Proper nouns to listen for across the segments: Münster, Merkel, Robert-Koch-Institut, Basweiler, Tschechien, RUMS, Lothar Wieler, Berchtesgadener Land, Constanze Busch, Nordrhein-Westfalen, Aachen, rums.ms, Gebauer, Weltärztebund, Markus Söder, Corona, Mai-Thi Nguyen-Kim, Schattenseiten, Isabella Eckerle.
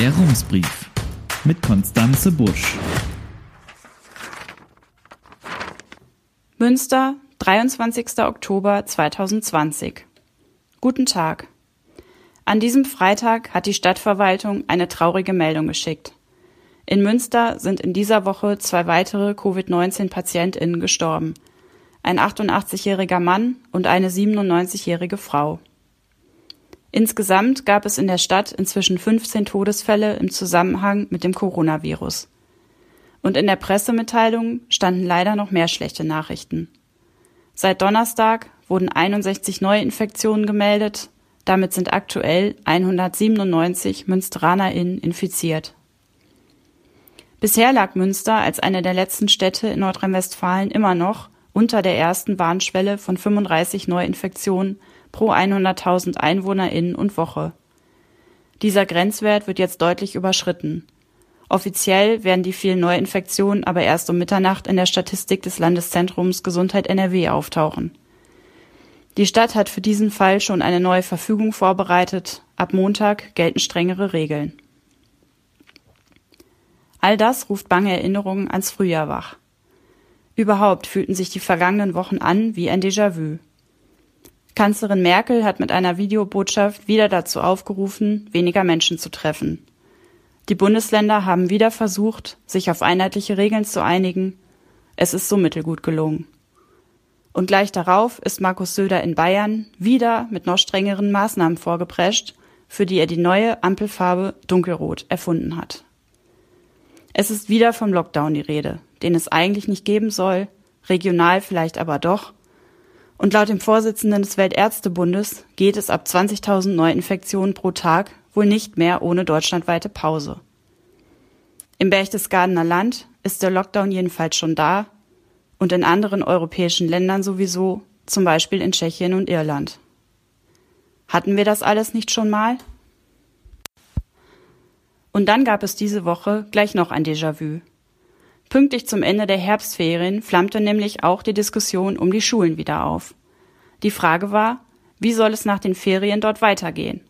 Der Rumsbrief mit Constanze Busch. Münster, 23. Oktober 2020. Guten Tag. An diesem Freitag hat die Stadtverwaltung eine traurige Meldung geschickt. In Münster sind in dieser Woche 2 weitere Covid-19-PatientInnen gestorben. Ein 88-jähriger Mann und eine 97-jährige Frau. Insgesamt gab es in der Stadt inzwischen 15 Todesfälle im Zusammenhang mit dem Coronavirus. Und in der Pressemitteilung standen leider noch mehr schlechte Nachrichten. Seit Donnerstag wurden 61 Neuinfektionen gemeldet, damit sind aktuell 197 MünsteranerInnen infiziert. Bisher lag Münster als eine der letzten Städte in Nordrhein-Westfalen immer noch unter der ersten Warnschwelle von 35 Neuinfektionen pro 100.000 EinwohnerInnen und Woche. Dieser Grenzwert wird jetzt deutlich überschritten. Offiziell werden die vielen Neuinfektionen aber erst um Mitternacht in der Statistik des Landeszentrums Gesundheit NRW auftauchen. Die Stadt hat für diesen Fall schon eine neue Verfügung vorbereitet. Ab Montag gelten strengere Regeln. All das ruft bange Erinnerungen ans Frühjahr wach. Überhaupt fühlten sich die vergangenen Wochen an wie ein Déjà-vu. Kanzlerin Merkel hat mit einer Videobotschaft wieder dazu aufgerufen, weniger Menschen zu treffen. Die Bundesländer haben wieder versucht, sich auf einheitliche Regeln zu einigen. Es ist so mittelgut gelungen. Und gleich darauf ist Markus Söder in Bayern wieder mit noch strengeren Maßnahmen vorgeprescht, für die er die neue Ampelfarbe dunkelrot erfunden hat. Es ist wieder vom Lockdown die Rede, den es eigentlich nicht geben soll, regional vielleicht aber doch. Und laut dem Vorsitzenden des Weltärztebundes geht es ab 20.000 Neuinfektionen pro Tag wohl nicht mehr ohne deutschlandweite Pause. Im Berchtesgadener Land ist der Lockdown jedenfalls schon da und in anderen europäischen Ländern sowieso, zum Beispiel in Tschechien und Irland. Hatten wir das alles nicht schon mal? Und dann gab es diese Woche gleich noch ein Déjà-vu. Pünktlich zum Ende der Herbstferien flammte nämlich auch die Diskussion um die Schulen wieder auf. Die Frage war, wie soll es nach den Ferien dort weitergehen?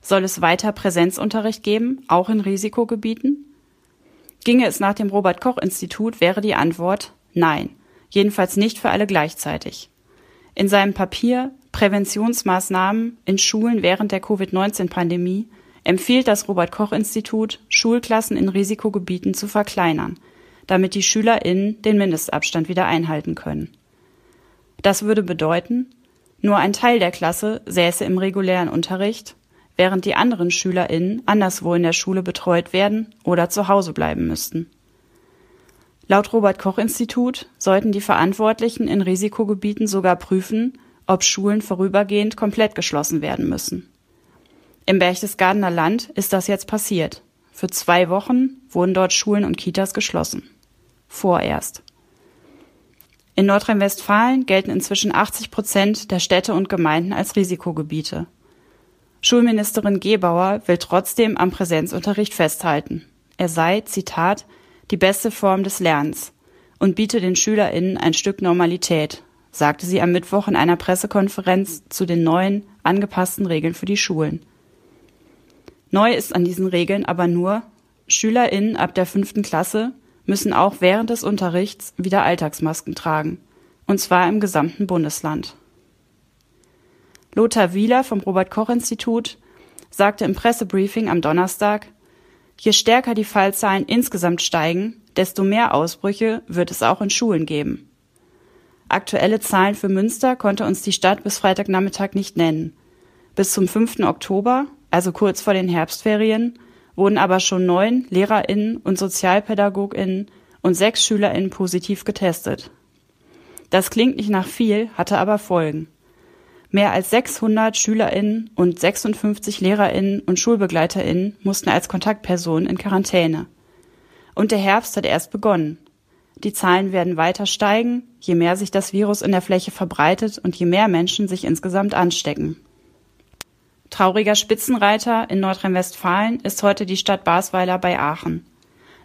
Soll es weiter Präsenzunterricht geben, auch in Risikogebieten? Ginge es nach dem Robert-Koch-Institut, wäre die Antwort nein, jedenfalls nicht für alle gleichzeitig. In seinem Papier Präventionsmaßnahmen in Schulen während der Covid-19-Pandemie empfiehlt das Robert-Koch-Institut, Schulklassen in Risikogebieten zu verkleinern, damit die SchülerInnen den Mindestabstand wieder einhalten können. Das würde bedeuten, nur ein Teil der Klasse säße im regulären Unterricht, während die anderen SchülerInnen anderswo in der Schule betreut werden oder zu Hause bleiben müssten. Laut Robert-Koch-Institut sollten die Verantwortlichen in Risikogebieten sogar prüfen, ob Schulen vorübergehend komplett geschlossen werden müssen. Im Berchtesgadener Land ist das jetzt passiert. Für 2 Wochen wurden dort Schulen und Kitas geschlossen. Vorerst. In Nordrhein-Westfalen gelten inzwischen 80% der Städte und Gemeinden als Risikogebiete. Schulministerin Gebauer will trotzdem am Präsenzunterricht festhalten. Er sei, Zitat, die beste Form des Lernens und biete den SchülerInnen ein Stück Normalität, sagte sie am Mittwoch in einer Pressekonferenz zu den neuen, angepassten Regeln für die Schulen. Neu ist an diesen Regeln aber nur, SchülerInnen ab der 5. Klasse müssen auch während des Unterrichts wieder Alltagsmasken tragen, und zwar im gesamten Bundesland. Lothar Wieler vom Robert-Koch-Institut sagte im Pressebriefing am Donnerstag, je stärker die Fallzahlen insgesamt steigen, desto mehr Ausbrüche wird es auch in Schulen geben. Aktuelle Zahlen für Münster konnte uns die Stadt bis Freitagnachmittag nicht nennen. Bis zum 5. Oktober, also kurz vor den Herbstferien, wurden aber schon 9 LehrerInnen und SozialpädagogInnen und 6 SchülerInnen positiv getestet. Das klingt nicht nach viel, hatte aber Folgen. Mehr als 600 SchülerInnen und 56 LehrerInnen und SchulbegleiterInnen mussten als Kontaktpersonen in Quarantäne. Und der Herbst hat erst begonnen. Die Zahlen werden weiter steigen, je mehr sich das Virus in der Fläche verbreitet und je mehr Menschen sich insgesamt anstecken. Trauriger Spitzenreiter in Nordrhein-Westfalen ist heute die Stadt Basweiler bei Aachen.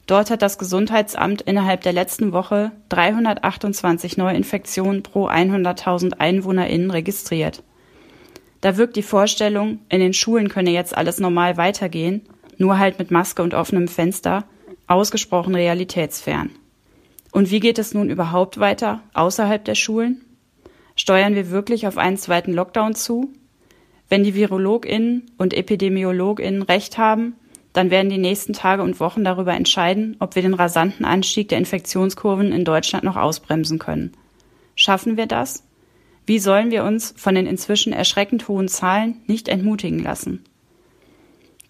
Dort hat das Gesundheitsamt innerhalb der letzten Woche 328 Neuinfektionen pro 100.000 EinwohnerInnen registriert. Da wirkt die Vorstellung, in den Schulen könne jetzt alles normal weitergehen, nur halt mit Maske und offenem Fenster, ausgesprochen realitätsfern. Und wie geht es nun überhaupt weiter, außerhalb der Schulen? Steuern wir wirklich auf einen zweiten Lockdown zu? Wenn die VirologInnen und EpidemiologInnen recht haben, dann werden die nächsten Tage und Wochen darüber entscheiden, ob wir den rasanten Anstieg der Infektionskurven in Deutschland noch ausbremsen können. Schaffen wir das? Wie sollen wir uns von den inzwischen erschreckend hohen Zahlen nicht entmutigen lassen?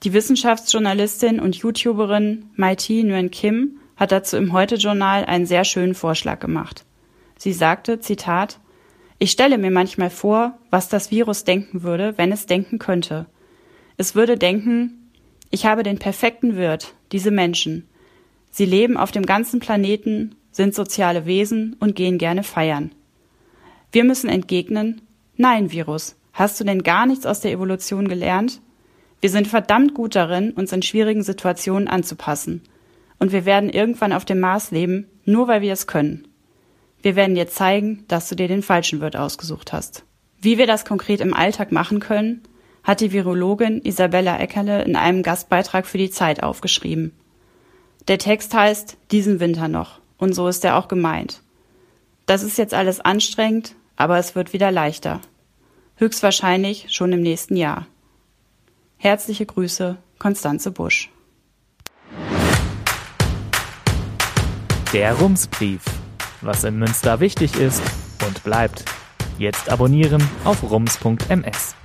Die Wissenschaftsjournalistin und YouTuberin Mai-Thi Nguyen-Kim hat dazu im Heute-Journal einen sehr schönen Vorschlag gemacht. Sie sagte, Zitat, ich stelle mir manchmal vor, was das Virus denken würde, wenn es denken könnte. Es würde denken, ich habe den perfekten Wirt, diese Menschen. Sie leben auf dem ganzen Planeten, sind soziale Wesen und gehen gerne feiern. Wir müssen entgegnen, nein, Virus, hast du denn gar nichts aus der Evolution gelernt? Wir sind verdammt gut darin, uns in schwierigen Situationen anzupassen. Und wir werden irgendwann auf dem Mars leben, nur weil wir es können. Wir werden dir zeigen, dass du dir den falschen Wirt ausgesucht hast. Wie wir das konkret im Alltag machen können, hat die Virologin Isabella Eckerle in einem Gastbeitrag für die Zeit aufgeschrieben. Der Text heißt, diesen Winter noch, und so ist er auch gemeint. Das ist jetzt alles anstrengend, aber es wird wieder leichter. Höchstwahrscheinlich schon im nächsten Jahr. Herzliche Grüße, Constanze Busch. Der Rumsbrief. Was in Münster wichtig ist und bleibt. Jetzt abonnieren auf rums.ms.